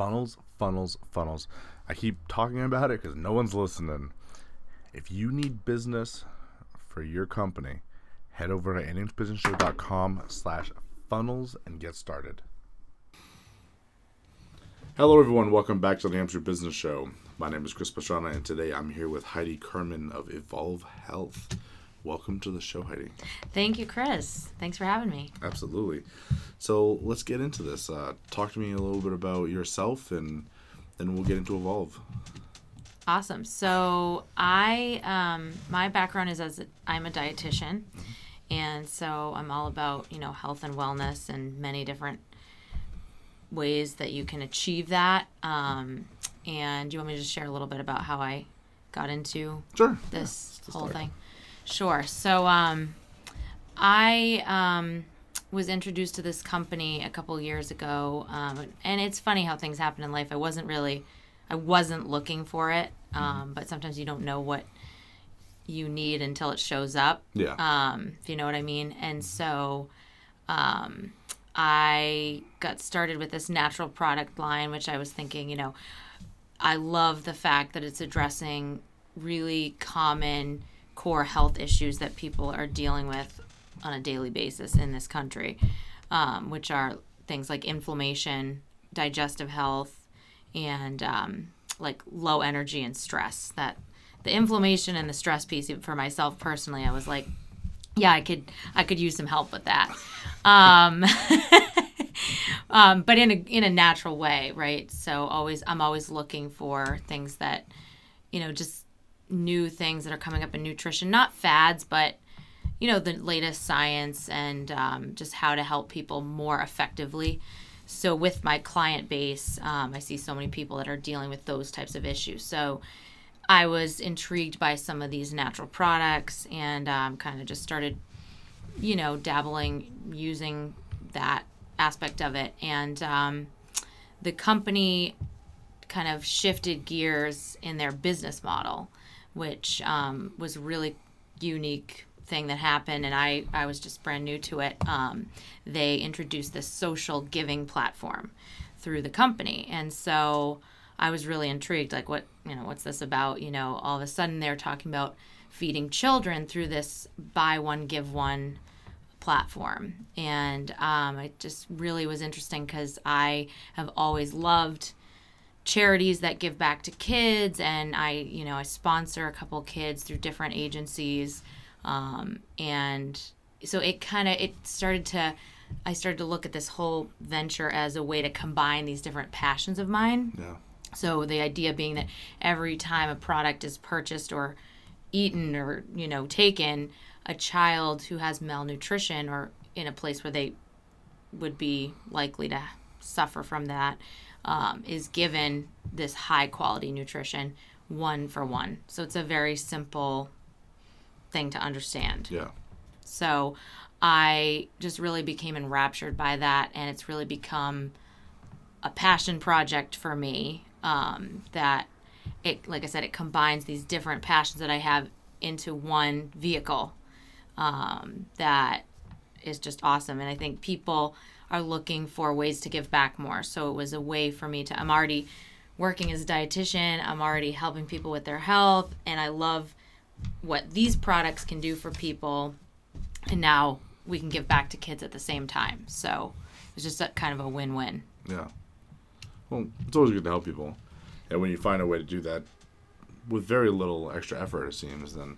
Funnels, funnels, funnels. I keep talking about it because no one's listening. If you need business for your company, head over to amsterdambusinessshow.com/funnels and get started. Hello, everyone. Welcome back to the Amsterdam Business Show. My name is Chris Pastrana, and today I'm here with Heidi Kerman of Evolve Health. Welcome to the show, Heidi. Thank you, Chris. Thanks for having me. Absolutely. So let's get into this. Talk to me a little bit about yourself, and then we'll get into Evolve. Awesome. So I, my background is as I'm a dietitian, and so I'm all about, you know, health and wellness and many different ways that you can achieve that. And you want me to just share a little bit about how I got into this whole thing? Sure. So I was introduced to this company a couple years ago, and it's funny how things happen in life. I wasn't looking for it, but sometimes you don't know what you need until it shows up. Yeah. If you know what I mean. And so I got started with this natural product line, which I was thinking, you know, I love the fact that it's addressing really common core health issues that people are dealing with on a daily basis in this country, which are things like inflammation, digestive health, and like low energy and stress. That the inflammation and the stress piece, for myself personally, I was like, yeah, I could use some help with that. But in a natural way, right? So I'm always looking for things that, you know, just new things that are coming up in nutrition, not fads, but, you know, the latest science and just how to help people more effectively. So with my client base, I see so many people that are dealing with those types of issues. So I was intrigued by some of these natural products and kind of just started, you know, dabbling, using that aspect of it. And the company kind of shifted gears in their business model, which was a really unique thing that happened, and I was just brand new to it. They introduced this social giving platform through the company. And so I was really intrigued, like, what, you know, what's this about? You know, all of a sudden they're talking about feeding children through this buy one, give one platform. And it just really was interesting because I have always loved charities that give back to kids. And I sponsor a couple kids through different agencies. And so I started to look at this whole venture as a way to combine these different passions of mine. Yeah. So the idea being that every time a product is purchased or eaten or, you know, taken, a child who has malnutrition or in a place where they would be likely to suffer from that is given this high quality nutrition 1-for-1. So it's a very simple thing to understand. Yeah. So I just really became enraptured by that, and it's really become a passion project for me. That it, like I said, it combines these different passions that I have into one vehicle. That is just awesome. And I think people are looking for ways to give back more. So it was a way for me to, I'm already working as a dietitian. I'm already helping people with their health. And I love what these products can do for people. And now we can give back to kids at the same time. So it was just kind of a win-win. Yeah. Well, it's always good to help people. And when you find a way to do that with very little extra effort, it seems, then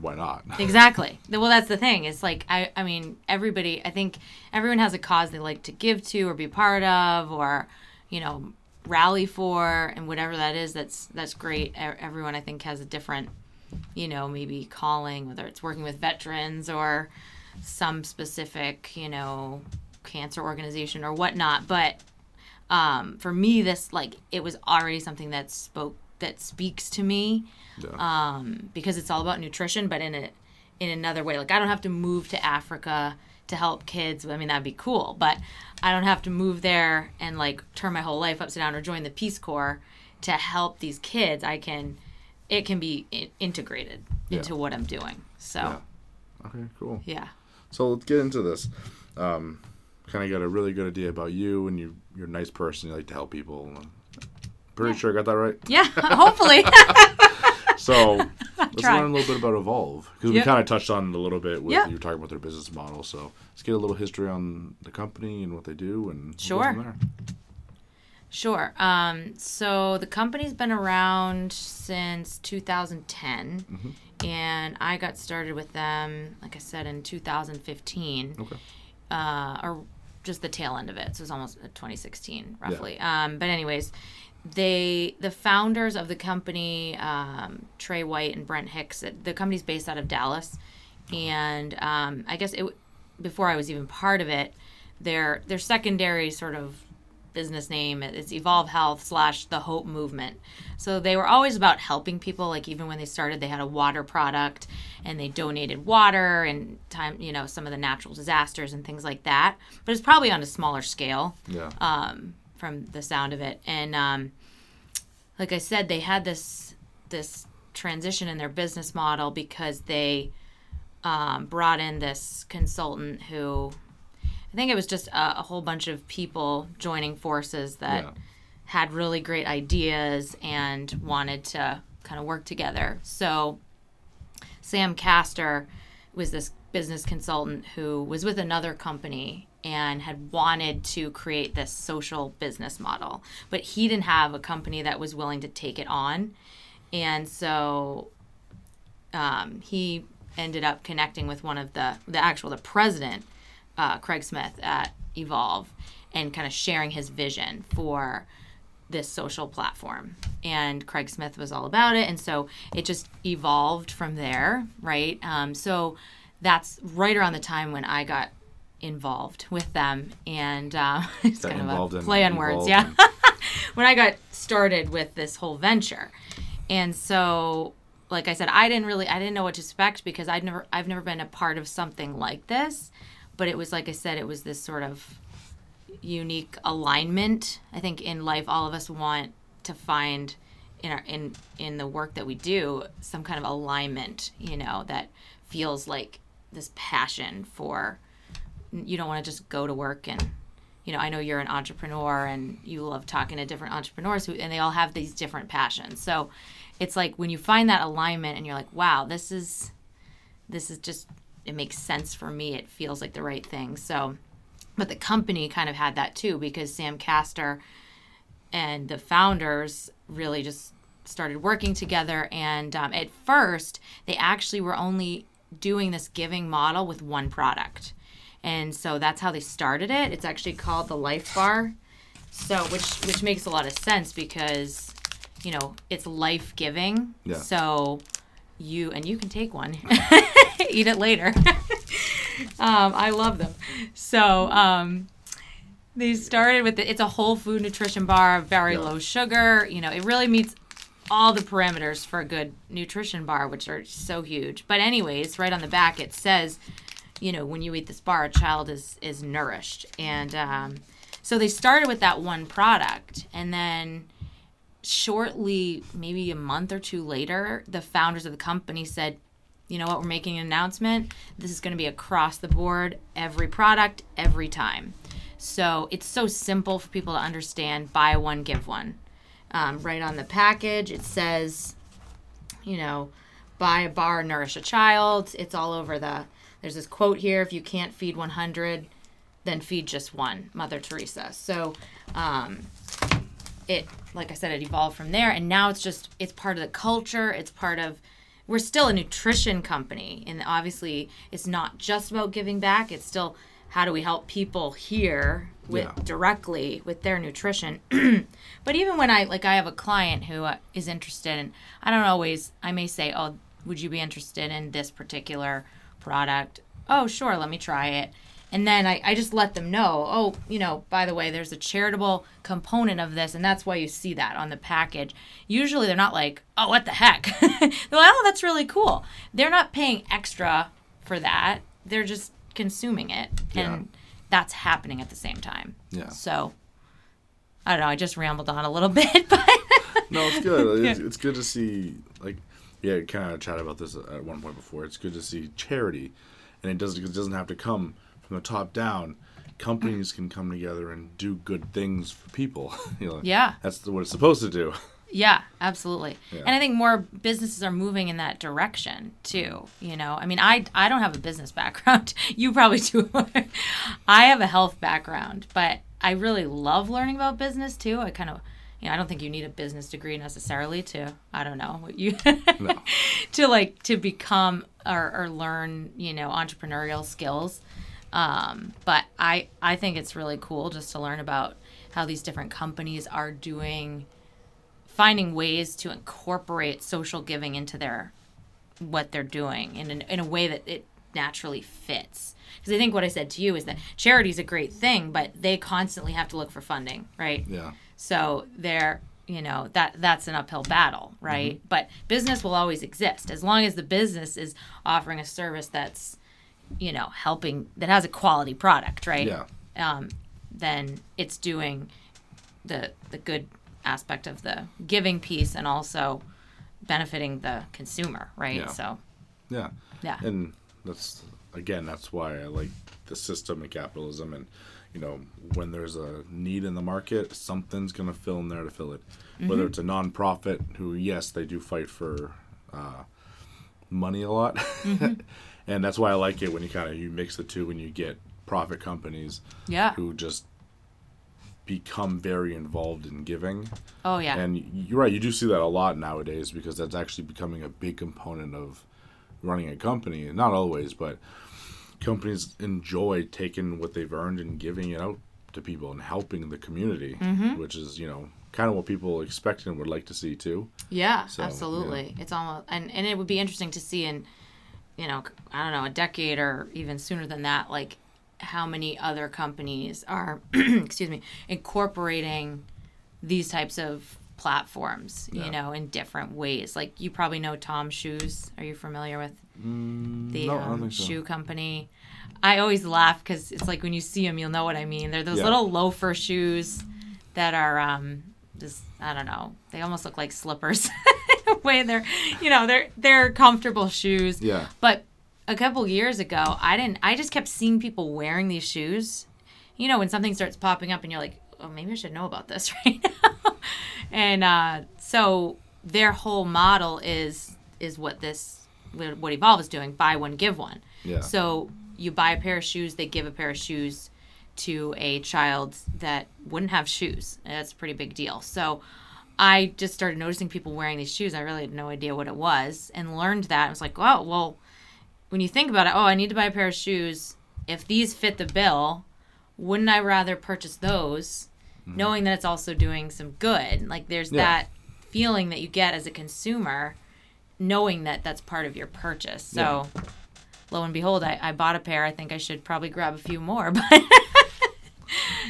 why not? Exactly. Well, that's the thing. It's like, I mean, everybody, I think everyone has a cause they like to give to or be part of or, you know, rally for, and whatever that is, that's great. Everyone, I think, has a different, you know, maybe calling, whether it's working with veterans or some specific, you know, cancer organization or whatnot. But for me, this, like, it was already something that speaks to me, yeah. Because it's all about nutrition, but in another way. Like, I don't have to move to Africa to help kids. I mean, that'd be cool, but I don't have to move there and, like, turn my whole life upside down or join the Peace Corps to help these kids. It can be integrated into what I'm doing. So. Yeah. Okay, cool. Yeah. So let's get into this. kind of got a really good idea about you, and you're a nice person. You like to help people. Pretty sure I got that right. Yeah, hopefully. So let's learn a little bit about Evolve, because we kind of touched on it a little bit. You were talking about their business model. So let's get a little history on the company and what they do, and we'll go from there. Sure. So the company's been around since 2010, and I got started with them, like I said, in 2015, or just the tail end of it. So it was almost 2016, roughly. Yeah. But anyways, the founders of the company, Trey White and Brent Hicks, the company's based out of Dallas, and I guess before I was even part of it, their secondary sort of business name is Evolve Health / the Hope Movement. So they were always about helping people. Like even when they started, they had a water product, and they donated water and time, some of the natural disasters and things like that. But it's probably on a smaller scale. Yeah. From the sound of it, and like I said, they had this transition in their business model because they brought in this consultant who. I think it was just a whole bunch of people joining forces that had really great ideas and wanted to kind of work together. So Sam Castor was this business consultant who was with another company and had wanted to create this social business model, but he didn't have a company that was willing to take it on. And so he ended up connecting with one of the president, Craig Smith at Evolve, and kind of sharing his vision for this social platform. And Craig Smith was all about it, and so it just evolved from there, right? So that's right around the time when I got involved with them, and it's kind of a play on words, yeah. When I got started with this whole venture. And so, like I said, I didn't know what to expect, because I've never been a part of something like this. But it was, like I said, it was this sort of unique alignment. I think in life, all of us want to find in the work that we do some kind of alignment, that feels like this passion for. You don't want to just go to work and, I know you're an entrepreneur and you love talking to different entrepreneurs and they all have these different passions. So it's like when you find that alignment and you're like, wow, this is just. It makes sense for me. It feels like the right thing. So, but the company kind of had that too, because Sam Castor and the founders really just started working together. And at first, they actually were only doing this giving model with one product. And so that's how they started it. It's actually called the Life Bar. So, which makes a lot of sense because, it's life-giving. Yeah. So you can take one. Eat it later. I love them. So they started with it's a whole food nutrition bar, very low sugar. It really meets all the parameters for a good nutrition bar, which are so huge. But anyways, right on the back it says, when you eat this bar, a child is nourished. And so they started with that one product, and then shortly, maybe a month or two later, the founders of the company said, you know what, we're making an announcement. This is going to be across the board, every product, every time. So it's so simple for people to understand, buy one, give one. Right on the package, it says, buy a bar, nourish a child. It's all over there's this quote here, if you can't feed 100, then feed just one, Mother Teresa. So it, like I said, it evolved from there. And now it's part of the culture. It's part of... We're still a nutrition company, and obviously it's not just about giving back. It's still how do we help people here directly with their nutrition. But even when I have a client who is interested in, I may say, oh, would you be interested in this particular product? Oh, sure, let me try it. And then I just let them know, oh, by the way, there's a charitable component of this, and that's why you see that on the package. Usually they're not like, oh, what the heck? They're like, oh, that's really cool. They're not paying extra for that. They're just consuming it, and that's happening at the same time. Yeah. So, I don't know. I just rambled on a little bit, but... No, it's good. It's good to see, kind of chat about this at one point before. It's good to see charity, and it doesn't have to come... from the top down, companies can come together and do good things for people. You know, yeah. That's what it's supposed to do. Yeah, absolutely. Yeah. And I think more businesses are moving in that direction too. You know, I mean, I don't have a business background. You probably do. I have a health background, but I really love learning about business too. I kind of, you know, I don't think you need a business degree necessarily to, I don't know, what you no. to like to become or learn, you know, entrepreneurial skills. But I think it's really cool just to learn about how these different companies are doing, finding ways to incorporate social giving into their, what they're doing in a way that it naturally fits. Because I think what I said to you is that charity is a great thing, but they constantly have to look for funding, right? Yeah. So they're, you know, that's an uphill battle, right? Mm-hmm. But business will always exist as long as the business is offering a service that's, you know, helping, that has a quality product, right? Yeah. Then it's doing the good aspect of the giving piece and also benefiting the consumer, right? Yeah. So yeah and that's why I like the system of capitalism. And you know, when there's a need in the market, something's going to fill in there to fill it. Mm-hmm. Whether it's a non-profit who, yes, they do fight for money a lot. Mm-hmm. And that's why I like it when you kind of, you mix the two and you get profit companies, yeah, who just become very involved in giving. Oh, yeah. And you're right. You do see that a lot nowadays because that's actually becoming a big component of running a company. Not always, but companies enjoy taking what they've earned and giving it out to people and helping the community, mm-hmm. which is, you know, kind of what people expect and would like to see too. Yeah, so, absolutely. Yeah. It's almost, and it would be interesting to see in, you know, I don't know, a decade or even sooner than that, like, how many other companies are incorporating these types of platforms, yeah, you know, in different ways. Like, you probably know TOMS shoes. Are you familiar with the shoe company? I always laugh because it's like when you see them, you'll know what I mean. They're those, yeah, little loafer shoes that are just, I don't know, they almost look like slippers in a way. They're, you know, they're comfortable shoes. Yeah. But a couple years ago, I just kept seeing people wearing these shoes. You know, when something starts popping up and you're like, oh, maybe I should know about this right now. And so their whole model is what Evolve is doing, buy one, give one. Yeah. So you buy a pair of shoes, they give a pair of shoes to a child that wouldn't have shoes. And that's a pretty big deal. So I just started noticing people wearing these shoes. I really had no idea what it was and learned that. I was like, oh, well, when you think about it, oh, I need to buy a pair of shoes. If these fit the bill, wouldn't I rather purchase those, mm-hmm, knowing that it's also doing some good? Like, there's, yeah, that feeling that you get as a consumer, knowing that that's part of your purchase. So, yeah, lo and behold, I bought a pair. I think I should probably grab a few more. But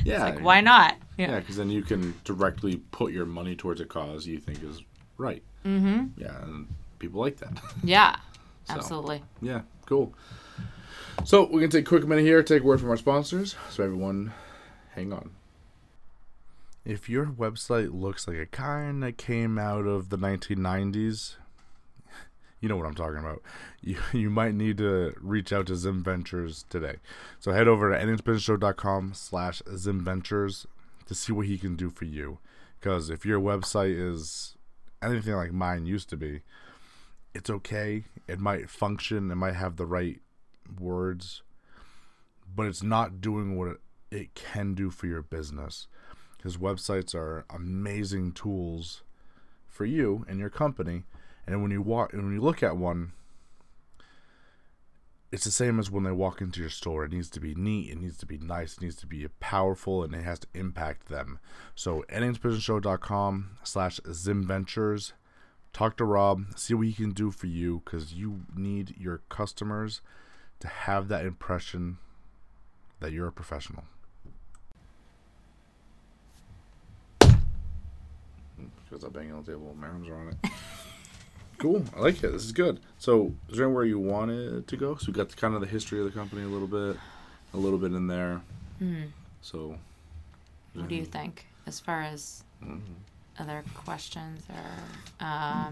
yeah, like, why not? Yeah, because then you can directly put your money towards a cause you think is right. Mm-hmm. Yeah, and people like that. Yeah. So, absolutely. Yeah, cool. So we're going to take a quick minute here, take a word from our sponsors. So everyone, hang on. If your website looks like it kind of came out of the 1990s, you know what I'm talking about. You might need to reach out to Zim Ventures today. So head over to nxbusinessshow.com/Zim Ventures to see what he can do for you. Because if your website is anything like mine used to be, it's okay. It might function. It might have the right words, but it's not doing what it can do for your business. Because websites are amazing tools for you and your company. And when you look at one, it's the same as when they walk into your store. It needs to be neat. It needs to be nice. It needs to be powerful, and it has to impact them. So, nxbusinessshow.com/Zim Ventures. Talk to Rob, see what he can do for you, because you need your customers to have that impression that you're a professional. Because I'm banging on the table, my arms are on it. Cool, I like it. This is good. So, is there anywhere you want it to go? So we got kind of the history of the company a little bit in there. Mm. So, what do you think as far as? Mm-hmm. Other questions or I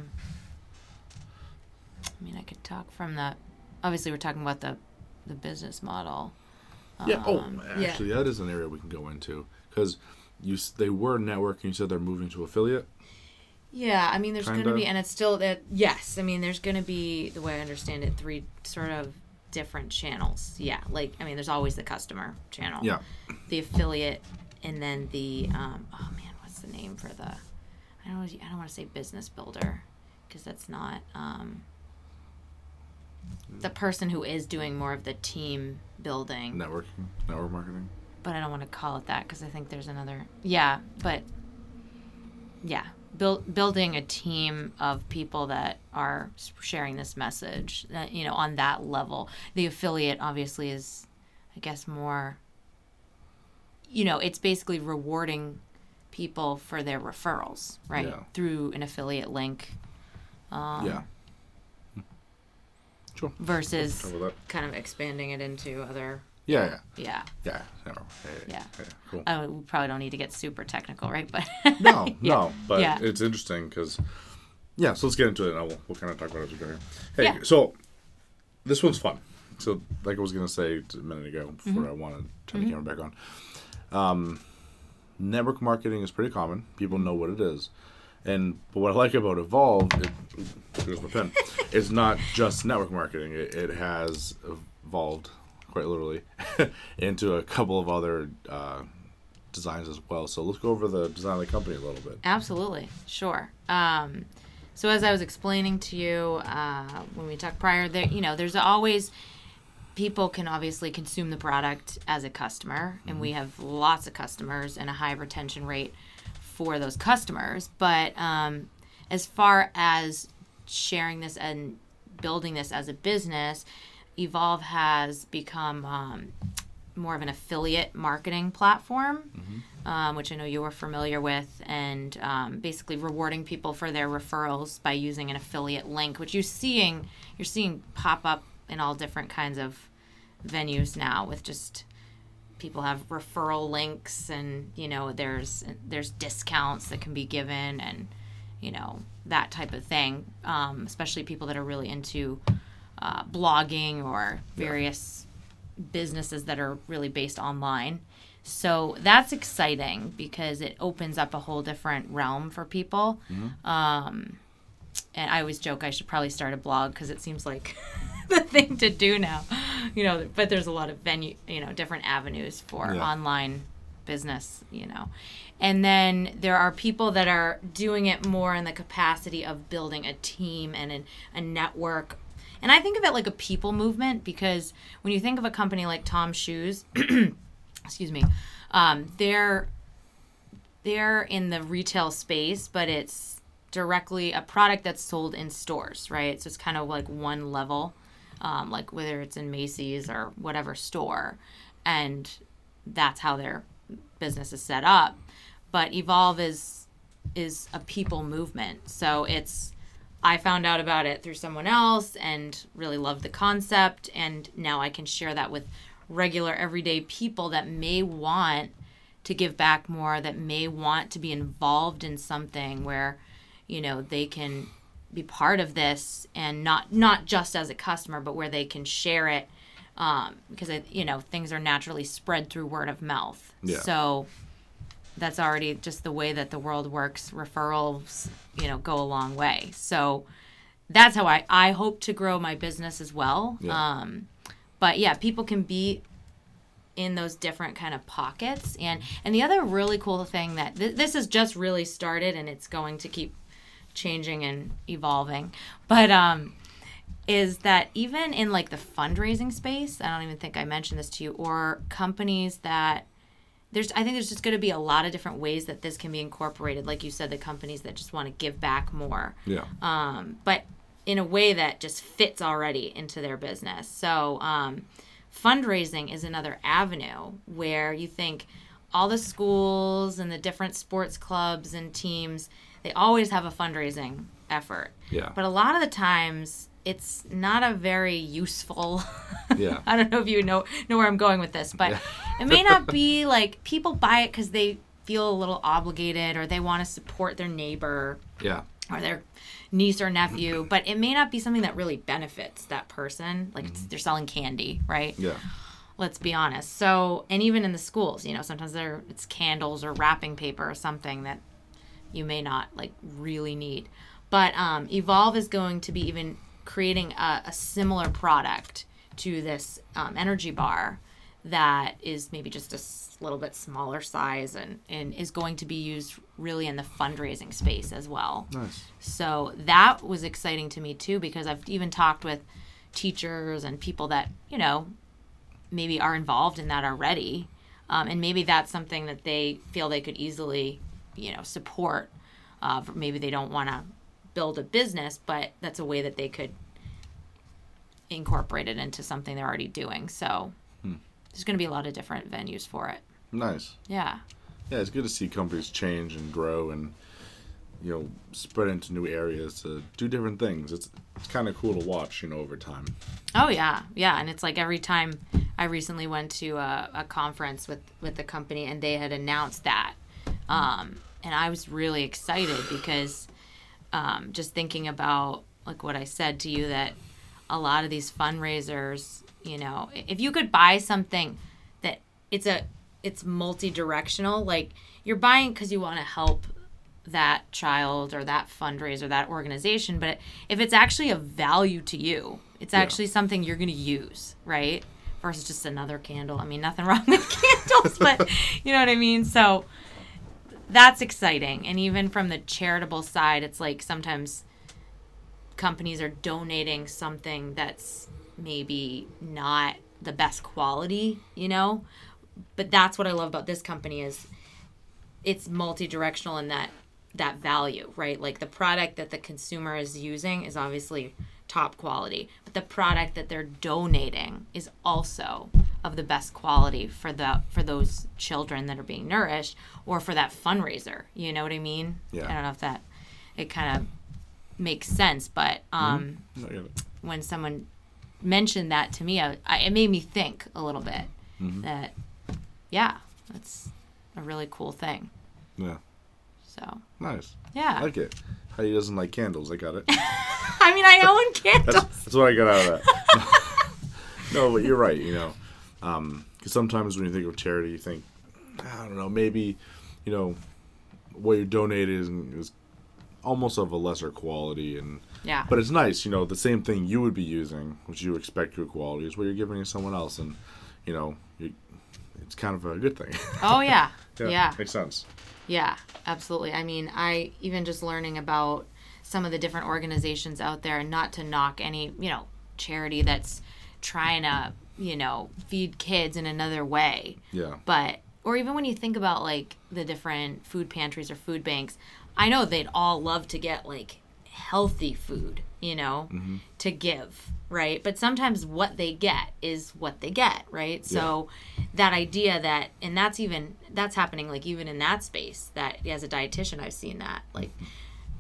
mean, I could talk from the, obviously we're talking about the business model, Yeah. Actually, that is an area we can go into, because they were networking. You said they're moving to affiliate. Yeah, I mean, there's going to be, and it's still that. Yes, I mean, there's going to be, the way I understand it, three sort of different channels. Yeah, like, I mean, there's always the customer channel. Yeah. The affiliate, and then the oh man, what's the name for the? I don't want to say business builder, because that's not the person who is doing more of the team building. Network marketing. But I don't want to call it that, because I think there's another. Yeah, but yeah. Building a team of people that are sharing this message, on that level. The affiliate obviously is, I guess, more, it's basically rewarding people for their referrals, right? Yeah. Through an affiliate link. Yeah. Sure. Versus kind of expanding it into other. Yeah. Cool. We probably don't need to get super technical, right? But it's interesting because, so let's get into it, and we'll kind of talk about it as we go here. Hey, so this one's fun. So like I was going to say a minute ago before I wanted to turn the camera back on, network marketing is pretty common. People know what it is. But what I like about Evolve, here's my pen, it's not just network marketing. It has evolved, quite literally, into a couple of other designs as well. So let's go over the design of the company a little bit. Absolutely. Sure. So as I was explaining to you when we talked prior, there, there's always, people can obviously consume the product as a customer, and we have lots of customers and a high retention rate for those customers. But as far as sharing this and building this as a business, Evolve has become more of an affiliate marketing platform, which I know you were familiar with, and basically rewarding people for their referrals by using an affiliate link, which you're seeing pop up in all different kinds of venues now, with just people have referral links, and there's discounts that can be given, and that type of thing, especially people that are really into blogging or various businesses that are really based online. So that's exciting because it opens up a whole different realm for people. And I always joke I should probably start a blog, because it seems like the thing to do now. But there's a lot of different avenues for online business, And then there are people that are doing it more in the capacity of building a team and a network. And I think of it like a people movement, because when you think of a company like TOMS Shoes, excuse me, they're in the retail space, but it's directly a product that's sold in stores, right? So it's kind of like one level, like whether it's in Macy's or whatever store, and that's how their business is set up. But Evolve is a people movement, so it's. I found out about it through someone else and really loved the concept, and now I can share that with regular everyday people that may want to give back more, that may want to be involved in something where, they can be part of this, and not just as a customer, but where they can share it, because, things are naturally spread through word of mouth. Yeah. So that's already just the way that the world works. Referrals, go a long way. So that's how I hope to grow my business as well. Yeah. But yeah, people can be in those different kind of pockets. And the other really cool thing that this has just really started, and it's going to keep changing and evolving, but is that even in like the fundraising space, I don't even think I mentioned this to you, or companies that, I think there's just going to be a lot of different ways that this can be incorporated. Like you said, the companies that just want to give back more. Yeah. But in a way that just fits already into their business. So fundraising is another avenue where you think all the schools and the different sports clubs and teams, they always have a fundraising effort. Yeah. But a lot of the times it's not a very useful. Yeah. I don't know if you know where I'm going with this, but it may not be like people buy it because they feel a little obligated, or they want to support their neighbor. Yeah. Or their niece or nephew, but it may not be something that really benefits that person. Like they're selling candy, right? Yeah. let's be honest. So, and even in the schools, you know, sometimes it's candles or wrapping paper or something that you may not like really need. But Evolve is going to be even creating a similar product to this energy bar that is maybe just a little bit smaller size and is going to be used really in the fundraising space as well. Nice. So that was exciting to me too, because I've even talked with teachers and people that, you know, maybe are involved in that already. And maybe that's something that they feel they could easily, you know, support. Maybe they don't want to build a business, but that's a way that they could incorporate it into something they're already doing. So there's going to be a lot of different venues for it. Nice. Yeah. Yeah, it's good to see companies change and grow and, you know, spread into new areas to do different things. It's kind of cool to watch, you know, over time. Oh, yeah. Yeah, and it's like every time I recently went to a conference with the company and they had announced that. And I was really excited because just thinking about, like, what I said to you, that a lot of these fundraisers, you know, if you could buy something that it's multi-directional, like you're buying because you want to help that child or that fundraiser, that organization. But if it's actually of value to you, it's actually something you're going to use, right? Versus just another candle. I mean, nothing wrong with candles, but you know what I mean? So that's exciting. And even from the charitable side, it's like sometimes companies are donating something that's maybe not the best quality, you know? But that's what I love about this company is it's multi-directional in that value, right? Like the product that the consumer is using is obviously top quality, but the product that they're donating is also of the best quality for those children that are being nourished or for that fundraiser. You know what I mean? Yeah. I don't know if that it kind of makes sense, but when someone mentioned that to me, it made me think a little bit that, yeah, that's a really cool thing. Yeah. So. Nice. Yeah. I like it. Heidi doesn't like candles. I got it. I mean, I own candles. That's what I got out of that. No, but you're right, you know. Because sometimes when you think of charity, you think, I don't know, maybe, you know, what you donated is almost of a lesser quality. And yeah. But it's nice, you know, the same thing you would be using, which you expect your quality, is what you're giving to someone else. And, you know, it's kind of a good thing. Oh, yeah. Yeah. Makes sense. Yeah, absolutely. I mean, I even just learning about some of the different organizations out there, and not to knock any, you know, charity that's trying to, you know, feed kids in another way. Yeah. But, or even when you think about, like, the different food pantries or food banks, I know they'd all love to get, like, healthy food, you know, to give, right? But sometimes what they get is what they get, right? So that idea that, and that's happening, like, even in that space, that as a dietitian, I've seen that, like,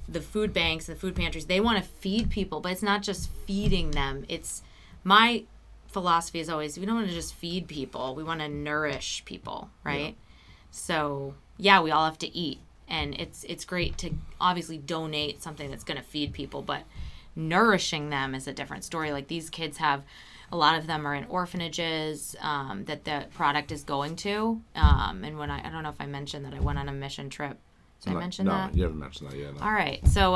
the food banks, the food pantries, they want to feed people, but it's not just feeding them. It's, my philosophy is always, we don't want to just feed people. We want to nourish people, right? Yeah. So, yeah, we all have to eat. And it's great to obviously donate something that's going to feed people, but nourishing them is a different story. Like these kids have, a lot of them are in orphanages that the product is going to. And when I don't know if I mentioned that I went on a mission trip. Did I mention that? No, you haven't mentioned that yet. No. All right. So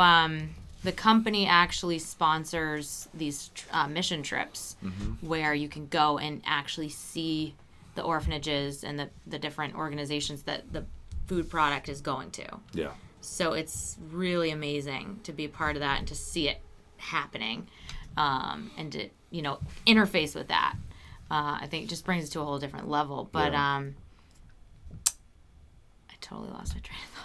the company actually sponsors these mission trips where you can go and actually see the orphanages and the different organizations that the food product is going to. Yeah. So it's really amazing to be a part of that and to see it happening and to, you know, interface with that. I think it just brings it to a whole different level. But I totally lost my train of thought.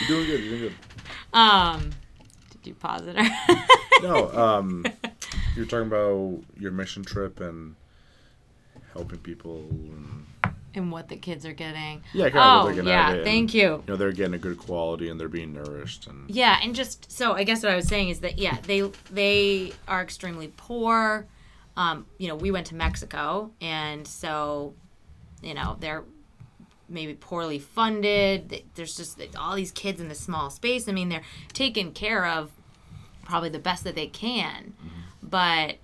You're doing good. Did you pause it? No. You're talking about your mission trip and helping people and what the kids are getting. Yeah, kind of what they're getting out of it. Thank you. You know, they're getting a good quality and they're being nourished. And yeah, and just so I guess what I was saying is that they are extremely poor. You know, we went to Mexico, and so, you know, they're maybe poorly funded. There's just all these kids in this small space. I mean, they're taken care of probably the best that they can, but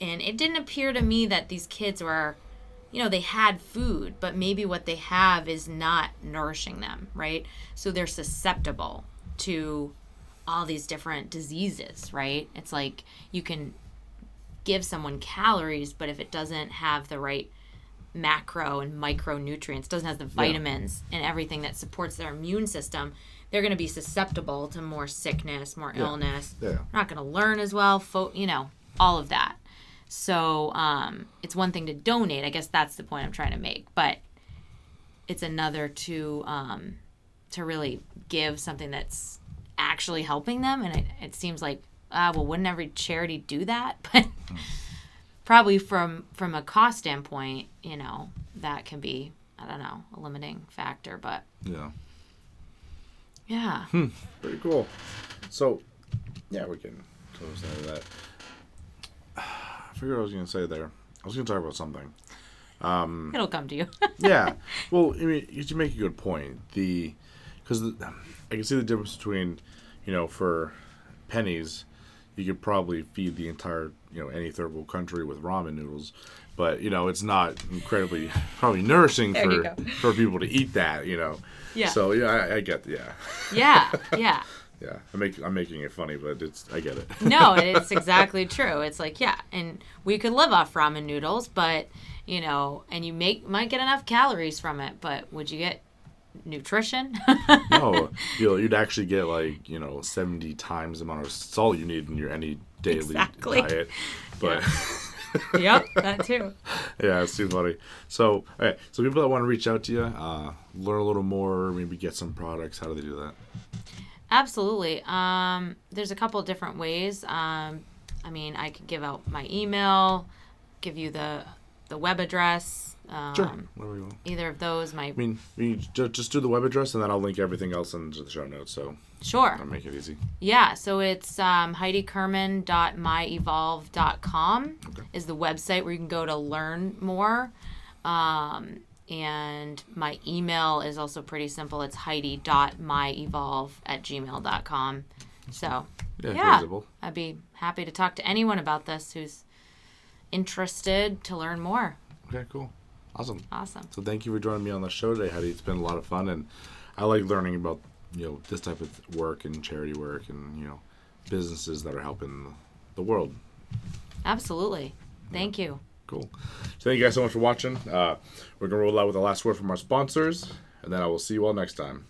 And it didn't appear to me that these kids were, you know, they had food, but maybe what they have is not nourishing them, right? So they're susceptible to all these different diseases, right? It's like you can give someone calories, but if it doesn't have the right macro and micronutrients, doesn't have the vitamins and everything that supports their immune system, they're going to be susceptible to more sickness, more illness. They're not going to learn as well, you know, all of that. So it's one thing to donate. I guess that's the point I'm trying to make. But it's another to really give something that's actually helping them. And it seems like, well, wouldn't every charity do that? But probably from a cost standpoint, you know, that can be, I don't know, a limiting factor. But yeah. Pretty cool. So, yeah, we can close out of that. I forget what I was going to say there. I was going to talk about something. It'll come to you. Yeah. Well, I mean, you make a good point. Because I can see the difference between, you know, for pennies, you could probably feed the entire, you know, any third world country with ramen noodles. But, you know, it's not incredibly probably nourishing for people to eat that, you know. Yeah. So, yeah, I get it. Yeah. Yeah. Yeah. Yeah, I'm making it funny, but I get it. No, it's exactly true. It's like, yeah, and we could live off ramen noodles, but, you know, and you might get enough calories from it, but would you get nutrition? No, you'd actually get, like, you know, 70 times the amount of salt you need in your any daily diet. But yeah. Yep, that too. Yeah, it's too funny. So, all right, so people that want to reach out to you, learn a little more, maybe get some products, how do they do that? Absolutely. There's a couple of different ways. I mean, I could give out my email, give you the web address. Sure. Either of those. I mean, just do the web address, and then I'll link everything else into the show notes. So sure. I'll make it easy. Yeah. So it's HeidiKerman.MyEvolve.com is the website where you can go to learn more. And my email is also pretty simple. It's heidi.myevolve@gmail.com. So, yeah I'd be happy to talk to anyone about this who's interested to learn more. Okay, cool. Awesome. So thank you for joining me on the show today, Heidi. It's been a lot of fun, and I like learning about, you know, this type of work and charity work and, you know, businesses that are helping the world. Absolutely. Thank you. Cool. So thank you guys so much for watching. We're going to roll out with the last word from our sponsors, and then I will see you all next time.